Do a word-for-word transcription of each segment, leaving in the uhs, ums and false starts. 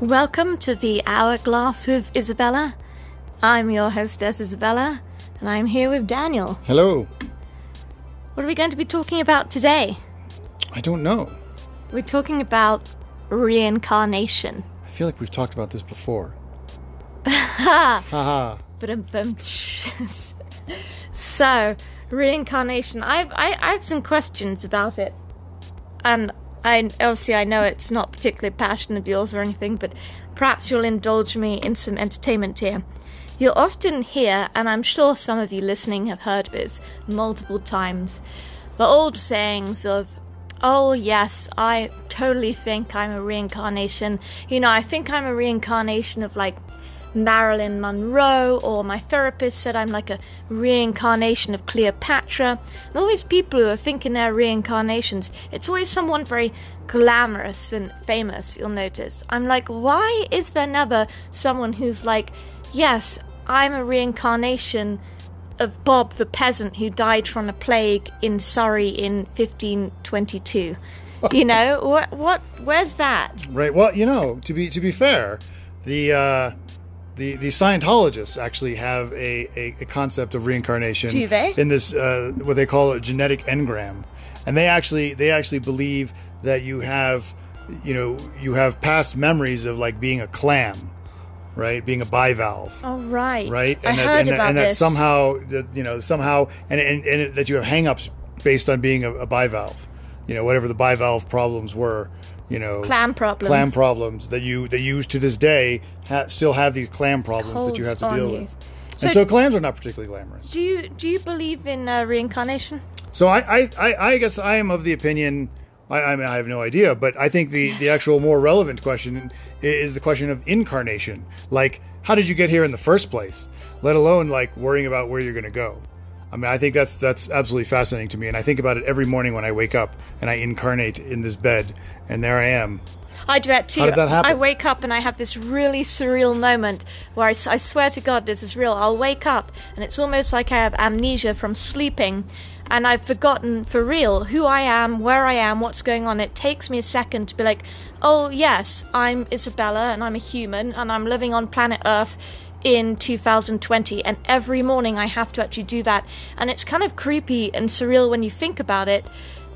Welcome to the Hourglass with Isabella. I'm your hostess Isabella, and I'm here with Daniel. Hello. What are we going to be talking about today? I don't know. We're talking about reincarnation. I feel like we've talked about this before. Ha ha. So, reincarnation. I've, I, I have some questions about it. And I obviously I know it's not particularly a passion of yours or anything, but perhaps you'll indulge me in some entertainment here. You'll often hear, and I'm sure some of you listening have heard this multiple times, the old sayings of, oh yes, I totally think I'm a reincarnation. You know, I think I'm a reincarnation of like Marilyn Monroe, or my therapist said I'm like a reincarnation of Cleopatra. And all these people who are thinking they're reincarnations, it's always someone very glamorous and famous, you'll notice. I'm like, why is there never someone who's like, yes, I'm a reincarnation of Bob the peasant who died from a plague in Surrey in fifteen twenty-two. You know, what, what? Where's that? Right. Well, you know, to be to be fair, the uh, the the Scientologists actually have a, a, a concept of reincarnation. Do they? In this uh, what they call a genetic engram, and they actually they actually believe that you have you know you have past memories of like being a clam. Right, being a bivalve. Oh, right. Right, and I that, heard and, about that, and that this. somehow, that, you know, somehow, and and, and it, that you have hang-ups based on being a, a bivalve. You know, whatever the bivalve problems were, you know, clam problems. Clam problems that you that you to this day ha- still have these clam problems Colds that you have to deal you. with. So and so, clams are not particularly glamorous. Do you do you believe in uh, reincarnation? So I, I I I guess I am of the opinion. I, I mean, I have no idea, but I think the, yes. the actual more relevant question is the question of incarnation. Like, how did you get here in the first place? Let alone, like, worrying about where you're going to go. I mean, I think that's that's absolutely fascinating to me, and I think about it every morning when I wake up, and I incarnate in this bed, and there I am. I do that too. How did that happen? I wake up and I have this really surreal moment where I, I swear to God this is real. I'll wake up, and it's almost like I have amnesia from sleeping, and I've forgotten for real who I am, where I am, what's going on. It takes me a second to be like, oh yes, I'm Isabella and I'm a human and I'm living on planet Earth in two thousand twenty. And every morning I have to actually do that. And it's kind of creepy and surreal when you think about it,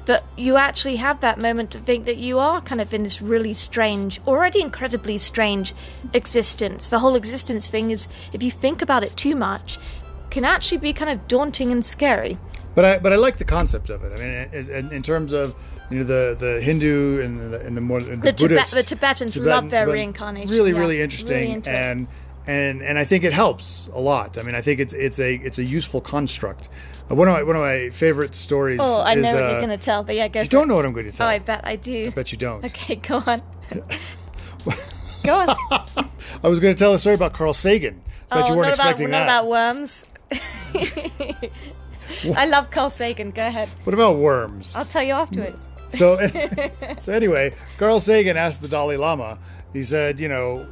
that you actually have that moment to think that you are kind of in this really strange, already incredibly strange existence. The whole existence thing is, if you think about it too much, can actually be kind of daunting and scary. But I but I like the concept of it. I mean, in, in terms of you know the, the Hindu and the, and the more and the, the Buddhist, Tibet, the Tibetans Tibetan, love their Tibetan, reincarnation. Really, yeah, really interesting, really and it. and and I think it helps a lot. I mean, I think it's it's a it's a useful construct. Uh, one of my, one of my favorite stories. Oh, I is, know what uh, you're going to tell, but yeah, go. You don't it. know what I'm going to tell. Oh, I bet I do. I bet you don't. Okay, go on. Go on. I was going to tell a story about Carl Sagan, but oh, you weren't not expecting about, that. Not about worms. I love Carl Sagan. Go ahead. What about worms? I'll tell you afterwards. So, so anyway, Carl Sagan asked the Dalai Lama. He said, you know,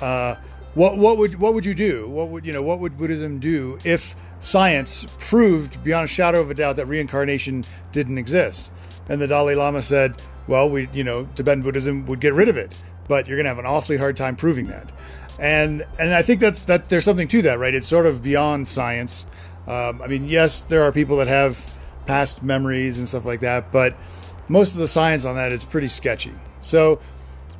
uh, what what would what would you do? What would you know? What would Buddhism do if science proved beyond a shadow of a doubt that reincarnation didn't exist? And the Dalai Lama said, well, we you know, Tibetan Buddhism would get rid of it, but you're going to have an awfully hard time proving that. And and I think that's that. There's something to that, right? It's sort of beyond science. Um, I mean, yes, there are people that have past memories and stuff like that, but most of the science on that is pretty sketchy. So,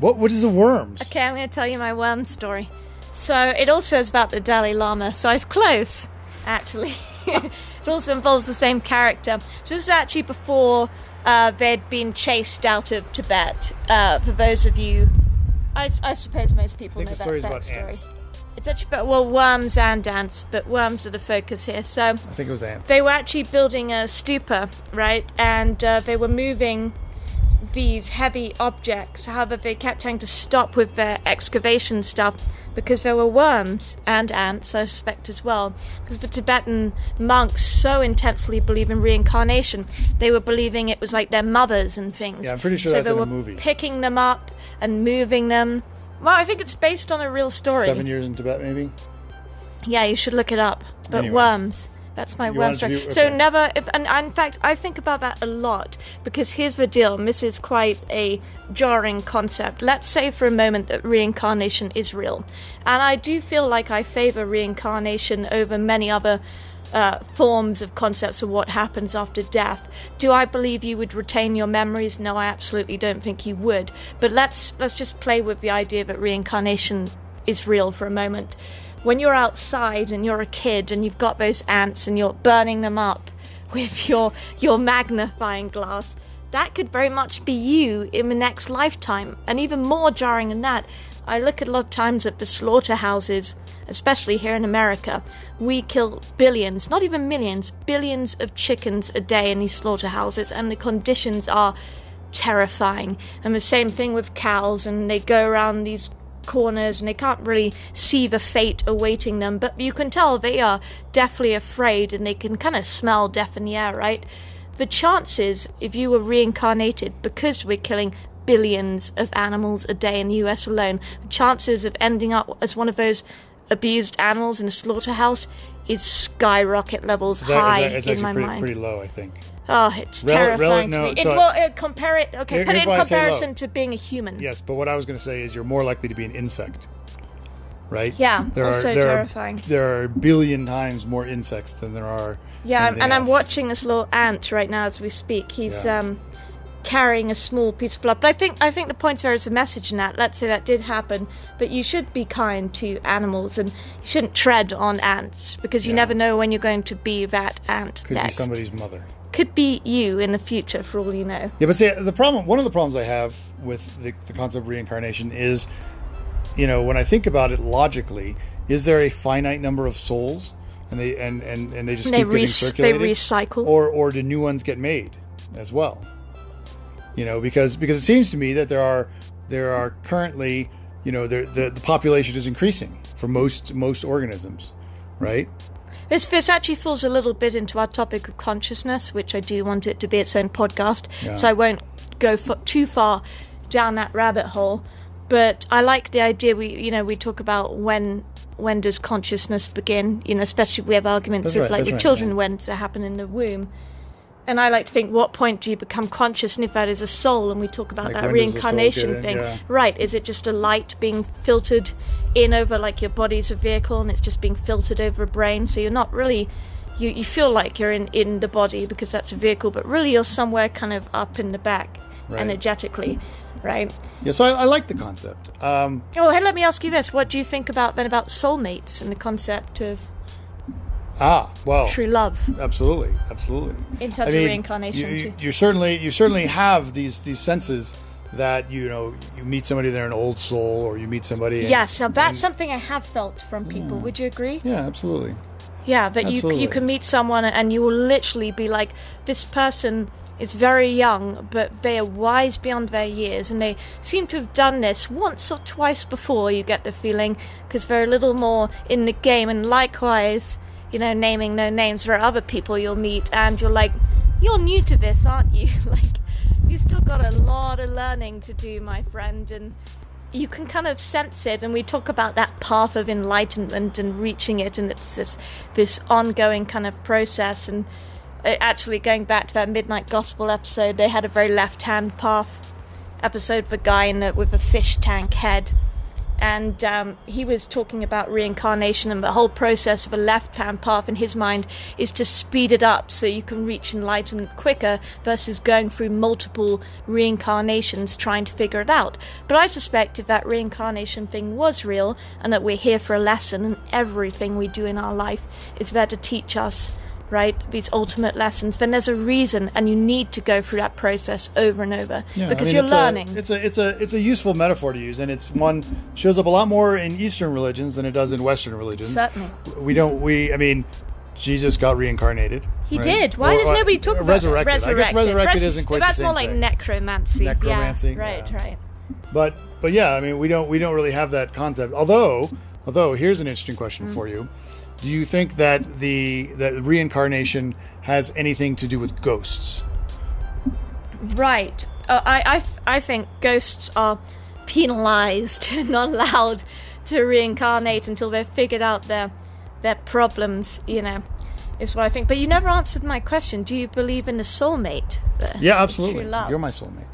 what what is the worms? Okay, I'm going to tell you my worm story. So, it also is about the Dalai Lama, so it's close, actually. It also involves the same character. So, this is actually before uh, they'd been chased out of Tibet. Uh, for those of you, I, I suppose most people I think know the story that, is that about story. Ants. It's actually about, well, worms and ants, but worms are the focus here. So I think it was ants. They were actually building a stupa, right? And uh, they were moving these heavy objects. However, they kept having to stop with their excavation stuff because there were worms and ants, I suspect as well. Because the Tibetan monks so intensely believe in reincarnation, they were believing it was like their mothers and things. Yeah, I'm pretty sure so that's in a movie. So they were picking them up and moving them. Well, I think it's based on a real story. Seven years in Tibet, maybe? Yeah, you should look it up. But anyway. Worms. That's my worm story. Okay. So never, if, and in fact, I think about that a lot, because here's the deal. And this is quite a jarring concept. Let's say for a moment that reincarnation is real. And I do feel like I favor reincarnation over many other uh, forms of concepts of what happens after death. Do I believe you would retain your memories? No, I absolutely don't think you would. But let's let's just play with the idea that reincarnation is real for a moment. When you're outside and you're a kid and you've got those ants and you're burning them up with your your magnifying glass, that could very much be you in the next lifetime. And even more jarring than that, I look at a lot of times at the slaughterhouses, especially here in America. We kill billions, not even millions, billions of chickens a day in these slaughterhouses, and the conditions are terrifying. And the same thing with cows, and they go around these corners and they can't really see the fate awaiting them, but you can tell they are deathly afraid and they can kind of smell death in the air, right? The chances, if you were reincarnated, because we're killing billions of animals a day in the U S alone, the chances of ending up as one of those abused animals in a slaughterhouse is skyrocket levels that, high is that, is in my pretty, mind. Pretty low, I think. Oh, it's Rel- terrifying Rel- no, to me. It, so well, uh, compare it, okay, here, put it in comparison to being a human. Yes, but what I was going to say is you're more likely to be an insect, right? Yeah, there also are, there terrifying. Are, there are a billion times more insects than there are Yeah, and else. I'm watching this little ant right now as we speak. He's yeah. um, carrying a small piece of blood. But I think, I think the point there is a message in that. Let's say that did happen, but you should be kind to animals and you shouldn't tread on ants, because you yeah. never know when you're going to be that ant Could next. Could be somebody's mother. Could be you in the future, for all you know. Yeah, but see, the problem, one of the problems I have with the, the concept of reincarnation is, you know, when I think about it logically, is there a finite number of souls, and they and, and, and they just and keep they getting re- circulated, they recycle, or or do new ones get made as well? You know, because because it seems to me that there are there are currently, you know, the the, the population is increasing for most most organisms, right? This, this actually falls a little bit into our topic of consciousness, which I do want it to be its own podcast, yeah. so I won't go for, too far down that rabbit hole. But I like the idea we, you know, we talk about when when does consciousness begin? You know, especially we have arguments that's with right, like with right, children yeah. when does it happen in the womb? And I like to think, what point do you become conscious? And if that is a soul, and we talk about like that reincarnation thing, yeah. right? Is it just a light being filtered in over, like your body's a vehicle, and it's just being filtered over a brain? So you're not really, you, you feel like you're in, in the body because that's a vehicle, but really you're somewhere kind of up in the back right. energetically, right? Yeah, so I, I like the concept. Um, oh, hey, let me ask you this. What do you think about then about soulmates and the concept of... Ah, well, true love. Absolutely, absolutely. In terms I mean, of reincarnation, you, you, too. You certainly, you certainly have these these senses that you know you meet somebody they're an old soul, or you meet somebody. And, yes, now that's and, something I have felt from people. Yeah. Would you agree? Yeah, absolutely. Yeah, that you you can meet someone and you will literally be like, this person is very young, but they are wise beyond their years, and they seem to have done this once or twice before. You get the feeling because they're a little more in the game, and likewise. You know, naming no names, there are other people you'll meet and you're like, you're new to this, aren't you? Like, you've still got a lot of learning to do, my friend. And you can kind of sense it. And we talk about that path of enlightenment and reaching it. And it's this, this ongoing kind of process. And actually, going back to that Midnight Gospel episode, they had a very left-hand path episode of a guy in a, with a fish tank head. And um, he was talking about reincarnation, and the whole process of a left-hand path in his mind is to speed it up so you can reach enlightenment quicker versus going through multiple reincarnations trying to figure it out. But I suspect if that reincarnation thing was real and that we're here for a lesson, and everything we do in our life is there to teach us, right, these ultimate lessons, then there's a reason, and you need to go through that process over and over yeah, because I mean, you're it's learning. A, it's a it's a it's a useful metaphor to use, and it's one shows up a lot more in Eastern religions than it does in Western religions. Certainly, we don't. We I mean, Jesus got reincarnated. He right? did. Why or, does nobody talk uh, about resurrected? resurrected? I guess resurrected Res- isn't quite. That's the same more like thing. necromancy. Necromancy, yeah, right, yeah. right. But but yeah, I mean, we don't we don't really have that concept. Although although here's an interesting question mm. for you. Do you think that the that reincarnation has anything to do with ghosts? Right. Uh, I, I, I think ghosts are penalized and not allowed to reincarnate until they've figured out their their problems, you know. is what I think. But you never answered my question. Do you believe in a soulmate? Yeah, absolutely. You're my soulmate.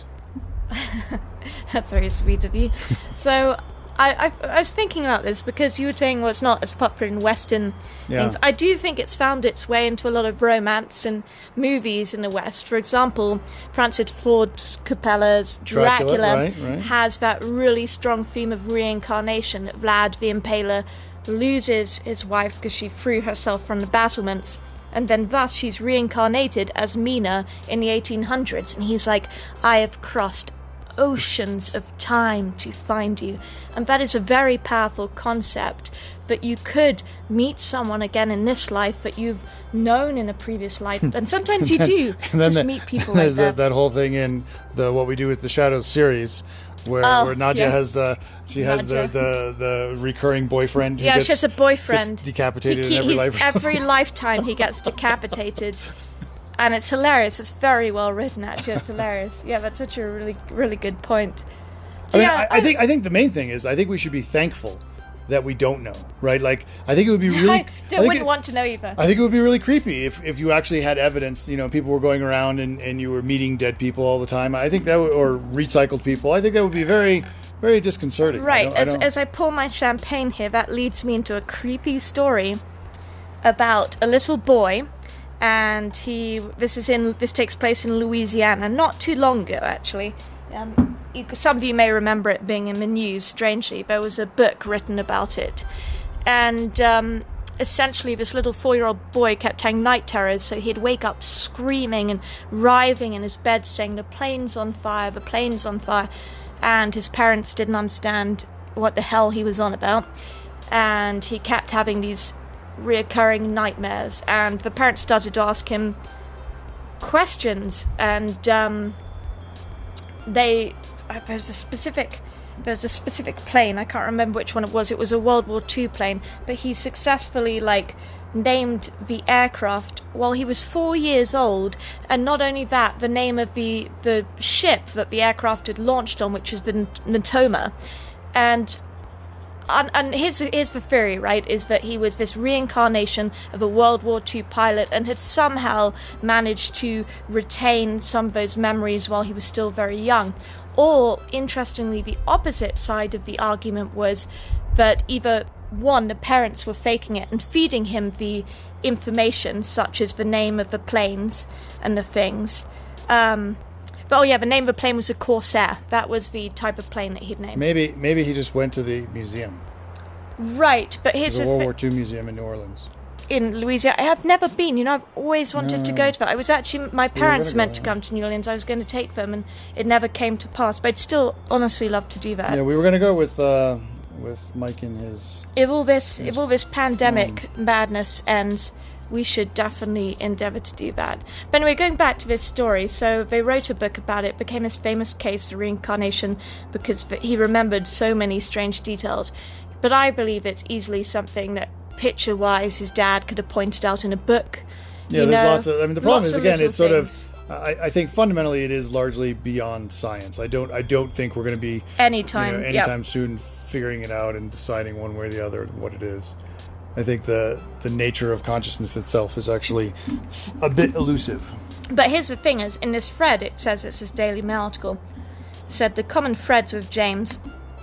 That's very sweet of you. So I, I, I was thinking about this because you were saying, well, it's not as popular in Western yeah. things. I do think it's found its way into a lot of romance and movies in the West. For example, Francis Ford Coppola's Dracula, Dracula right, right. has that really strong theme of reincarnation. Vlad the Impaler loses his wife because she threw herself from the battlements, and then thus she's reincarnated as Mina in the eighteen hundreds. And he's like, I have crossed oceans of time to find you. And that is a very powerful concept, that you could meet someone again in this life that you've known in a previous life. And sometimes and then, you do and then just the, meet people like that. There's that whole thing in the What We Do with the Shadows series where, oh, where Nadia yeah. has the she has the, the the recurring boyfriend who yeah gets, she has a boyfriend decapitated he, in every, life every lifetime he gets decapitated. And it's hilarious. It's very well written, actually. It's hilarious. Yeah, that's such a really, really good point. I mean, yeah, I, I think I think the main thing is I think we should be thankful that we don't know, right? Like, I think it would be really... I, I wouldn't it, want to know either. I think it would be really creepy if, if you actually had evidence, you know, people were going around and, and you were meeting dead people all the time. I think that would... Or recycled people. I think that would be very... very disconcerting. Right. I as, I as I pour my champagne here, that leads me into a creepy story about a little boy... And he, this is in, this takes place in Louisiana, not too long ago, actually. Um, you, some of you may remember it being in the news, strangely. There was a book written about it. And um, essentially, this little four-year-old boy kept having night terrors, so he'd wake up screaming and writhing in his bed, saying, the plane's on fire, the plane's on fire. And his parents didn't understand what the hell he was on about. And he kept having these... reoccurring nightmares, and the parents started to ask him questions, and um, they there's a specific there's a specific plane, I can't remember which one it was, it was a World War Two plane, but he successfully like named the aircraft while he was four years old, and not only that, the name of the, the ship that the aircraft had launched on, which is the Natoma. And And, and here's, here's the theory, right, is that he was this reincarnation of a World War Two pilot and had somehow managed to retain some of those memories while he was still very young. Or, interestingly, the opposite side of the argument was that either, one, the parents were faking it and feeding him the information, such as the name of the planes and the things, um... But, oh, yeah, the name of the plane was a Corsair. That was the type of plane that he'd named. Maybe maybe he just went to the museum. Right, but here's the... World thi- War Two museum in New Orleans. In Louisiana. I have never been. You know, I've always wanted no. to go to that. I was actually... My parents we meant go, to yeah. come to New Orleans. I was going to take them, and it never came to pass. But I'd still honestly love to do that. Yeah, we were going to go with uh, with Mike and his... If all this, his, if all this pandemic um, madness ends... we should definitely endeavour to do that. But anyway, going back to this story, so they wrote a book about it, became this famous case for reincarnation because he remembered so many strange details. But I believe it's easily something that, picture-wise, his dad could have pointed out in a book. Yeah, you there's know, lots of... I mean, the problem is, again, it's sort things. of... I, I think fundamentally it is largely beyond science. I don't I don't think we're going to be... Anytime. You know, anytime yep. soon figuring it out and deciding one way or the other what it is. I think the, the nature of consciousness itself is actually a bit elusive. But here's the thing is, in this thread, it says, it's this Daily Mail article, it said the common threads with James,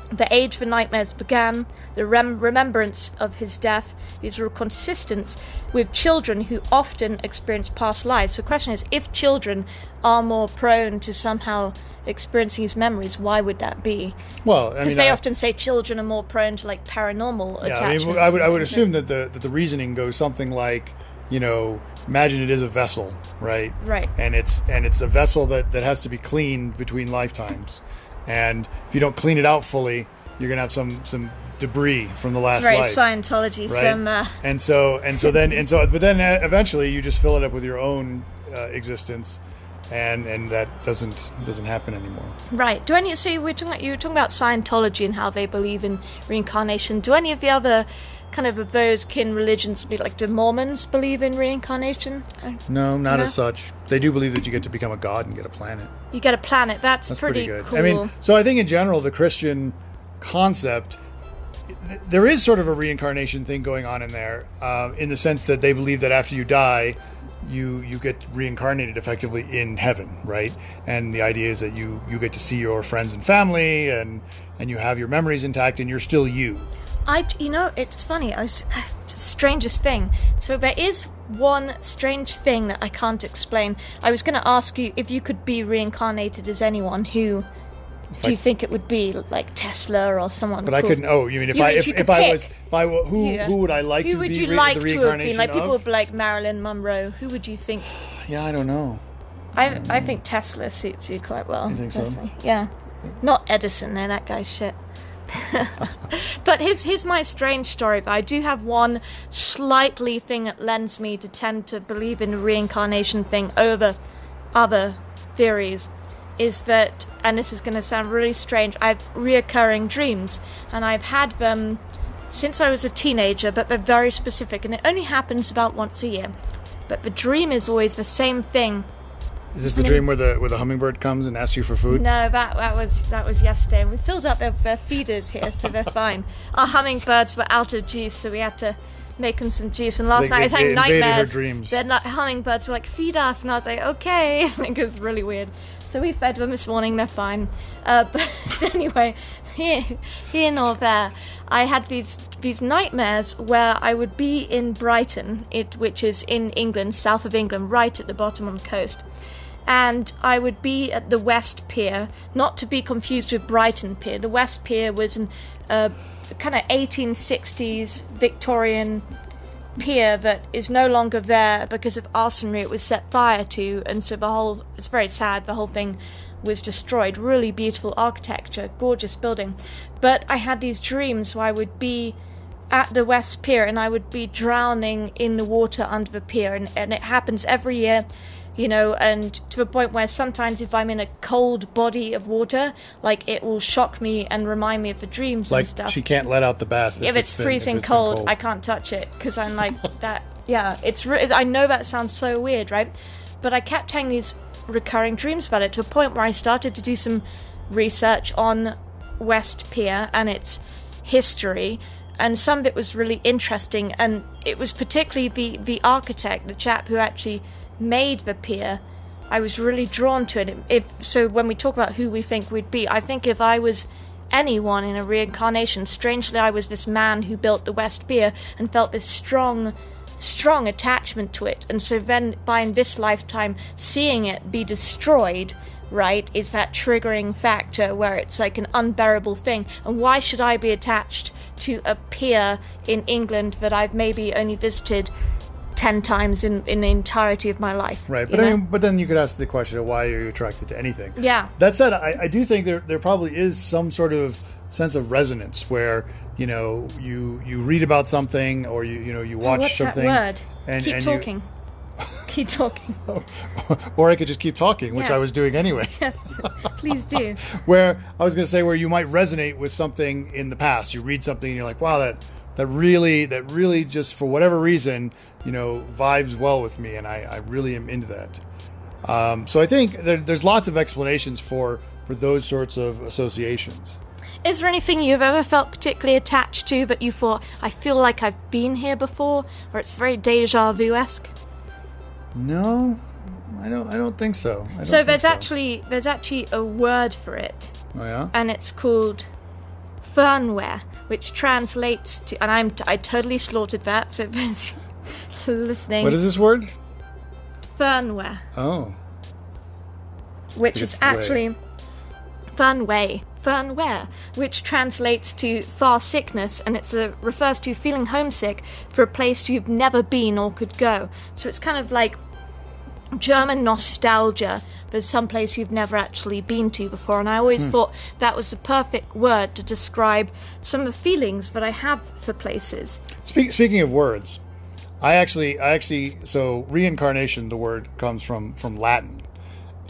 the age the nightmares began, the rem- remembrance of his death, these were consistent with children who often experience past lives. So the question is, if children are more prone to somehow... experiencing his memories, why would that be? Well, because I mean, they I, often say children are more prone to like paranormal yeah, attachments. I mean, I would I would assume that the that the reasoning goes something like, you know, imagine it is a vessel, right? Right. And it's and it's a vessel that, that has to be cleaned between lifetimes, and if you don't clean it out fully, you're gonna have some some debris from the last right, life. Scientology, right? Some, uh... And so and so then and so but then eventually you just fill it up with your own uh, existence. And and that doesn't doesn't happen anymore. Right. Do any so we're talking you were talking about Scientology and how they believe in reincarnation. Do any of the other kind of, of those kin religions, like the Mormons, believe in reincarnation? No, not no? as such. They do believe that you get to become a god and get a planet. You get a planet. That's, That's pretty, pretty good. Cool. I mean, so I think in general the Christian concept th- there is sort of a reincarnation thing going on in there, uh, in the sense that they believe that after you die, you you get reincarnated effectively in heaven, right? And the idea is that you, you get to see your friends and family, and and you have your memories intact, and you're still you. I, you know, it's funny. I was strangest thing. So there is one strange thing that I can't explain. I was going to ask you if you could be reincarnated as anyone. Who if do I, you think it would be? Like Tesla or someone? But cool. I couldn't. Oh, you mean if you, I if, if, if I was if I were, who yeah. who would I like who to would be? Who would you re, like to have been? Like people would be like Marilyn Monroe. Who would you think? Yeah, I don't know. I I, don't know. I think Tesla suits you quite well. You think personally. So? Yeah, not Edison. There, that guy's shit. But here's, here's my strange story, but I do have one slightly thing that lends me to tend to believe in the reincarnation thing over other theories, is that, and this is going to sound really strange, I have reoccurring dreams, and I've had them since I was a teenager, but they're very specific, and it only happens about once a year, but the dream is always the same thing. Is this the dream where the where the hummingbird comes and asks you for food? No, that that was that was yesterday, and we filled up their, their feeders here, so they're fine. Our hummingbirds were out of juice, so we had to make them some juice. And last so they, night I was having nightmares. Dreams. Their hummingbirds were like, "Feed us," and I was like, "Okay." It was really weird. So we fed them this morning. They're fine. Uh, but anyway, here, here nor there, I had these these nightmares where I would be in Brighton, it which is in England, south of England, right at the bottom on the coast. And I would be at the West Pier, not to be confused with Brighton Pier. The West Pier was a uh, kind of eighteen sixties Victorian pier that is no longer there because of arsonry. It was set fire to, and so the whole, it's very sad, the whole thing was destroyed. Really beautiful architecture, gorgeous building. But I had these dreams where I would be at the West Pier and I would be drowning in the water under the pier, and, and it happens every year. You know, and to the point where sometimes if I'm in a cold body of water, like, it will shock me and remind me of the dreams, like, and stuff. Like, she can't let out the bath. If, if it's, it's been, freezing if it's cold, cold, I can't touch it because I'm like that. Yeah, it's. Re- I know that sounds so weird, right? But I kept having these recurring dreams about it to a point where I started to do some research on West Pier and its history. And some of it was really interesting. And it was particularly the, the architect, the chap who actually made the pier, I was really drawn to it. If so, when we talk about who we think we'd be, I think if I was anyone in a reincarnation, strangely I was this man who built the West Pier and felt this strong, strong attachment to it. And so then by in this lifetime seeing it be destroyed, right, is that triggering factor where it's like an unbearable thing. And why should I be attached to a pier in England that I've maybe only visited ten times in, in the entirety of my life. Right, but I mean, but then you could ask the question of why are you attracted to anything? Yeah. That said, I, I do think there there probably is some sort of sense of resonance where, you know, you you read about something or you you know you watch oh, what's something. That word? And, keep and talking. You... keep talking. Or I could just keep talking, which yes. I was doing anyway. Yes, please do. Where I was going to say where you might resonate with something in the past. You read something and you're like, wow, that. That really, that really just for whatever reason, you know, vibes well with me, and I, I really am into that. Um, so I think there, there's lots of explanations for, for those sorts of associations. Is there anything you've ever felt particularly attached to that you thought, I feel like I've been here before, or it's very deja vu-esque? No, I don't. I don't think so. I don't so there's think so. actually there's actually a word for it. Oh yeah. And it's called fernweh, which translates to, and I'm t- I totally slaughtered that, so if you're listening. What is this word? Fernweh. Oh. Which is actually fernweh. Fernweh, which translates to far sickness, and it's a, refers to feeling homesick for a place you've never been or could go. So it's kind of like German nostalgia. There's some place you've never actually been to before, and I always hmm. thought that was the perfect word to describe some of the feelings that I have for places. Speak, speaking of words, I actually, I actually, so reincarnation, the word comes from, from Latin.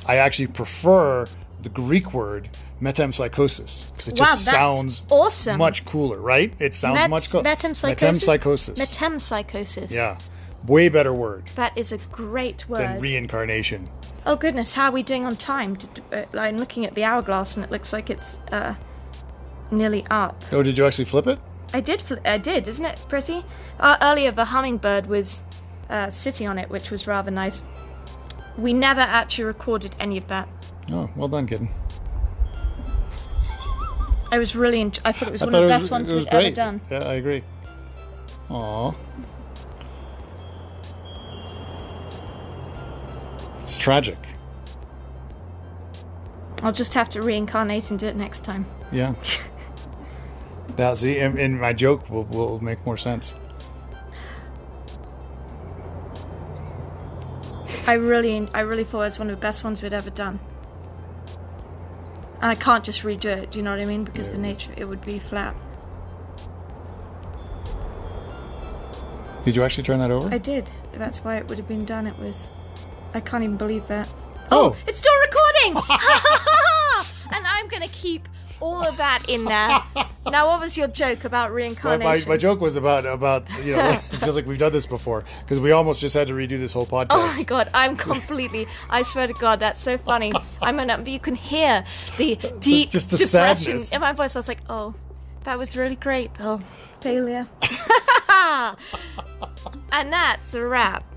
I actually prefer the Greek word metempsychosis because it wow, just sounds awesome. Much cooler, right? It sounds Met- much cooler. Metempsychosis? Metempsychosis. Metempsychosis. Yeah. Way better word. That is a great word. Than reincarnation. Oh goodness, how are we doing on time? Did, uh, I'm looking at the hourglass and it looks like it's uh, nearly up. Oh, did you actually flip it? I did, I did, isn't it pretty? Uh, earlier the hummingbird was uh, sitting on it, which was rather nice. We never actually recorded any of that. Oh, well done, kitten. I was really, in- I thought it was I one of the best was, ones we've great. ever done. Yeah, I agree. Aww. It's tragic. I'll just have to reincarnate and do it next time. Yeah. Now, see, and, and my joke will, will make more sense. I really, I really thought it was one of the best ones we'd ever done. And I can't just redo it, do you know what I mean? Because yeah. Of nature, it would be flat. Did you actually turn that over? I did. That's why it would have been done. It was... I can't even believe that. Oh! Oh it's still recording! And I'm going to keep... all of that in there. Now, what was your joke about reincarnation? My, my, my joke was about, about you know, it feels like we've done this before, because we almost just had to redo this whole podcast. Oh, my God. I'm completely, I swear to God, that's so funny. I'm an, you can hear the deep just the depression sadness in my voice. I was like, oh, that was really great. Oh, failure. And that's a wrap.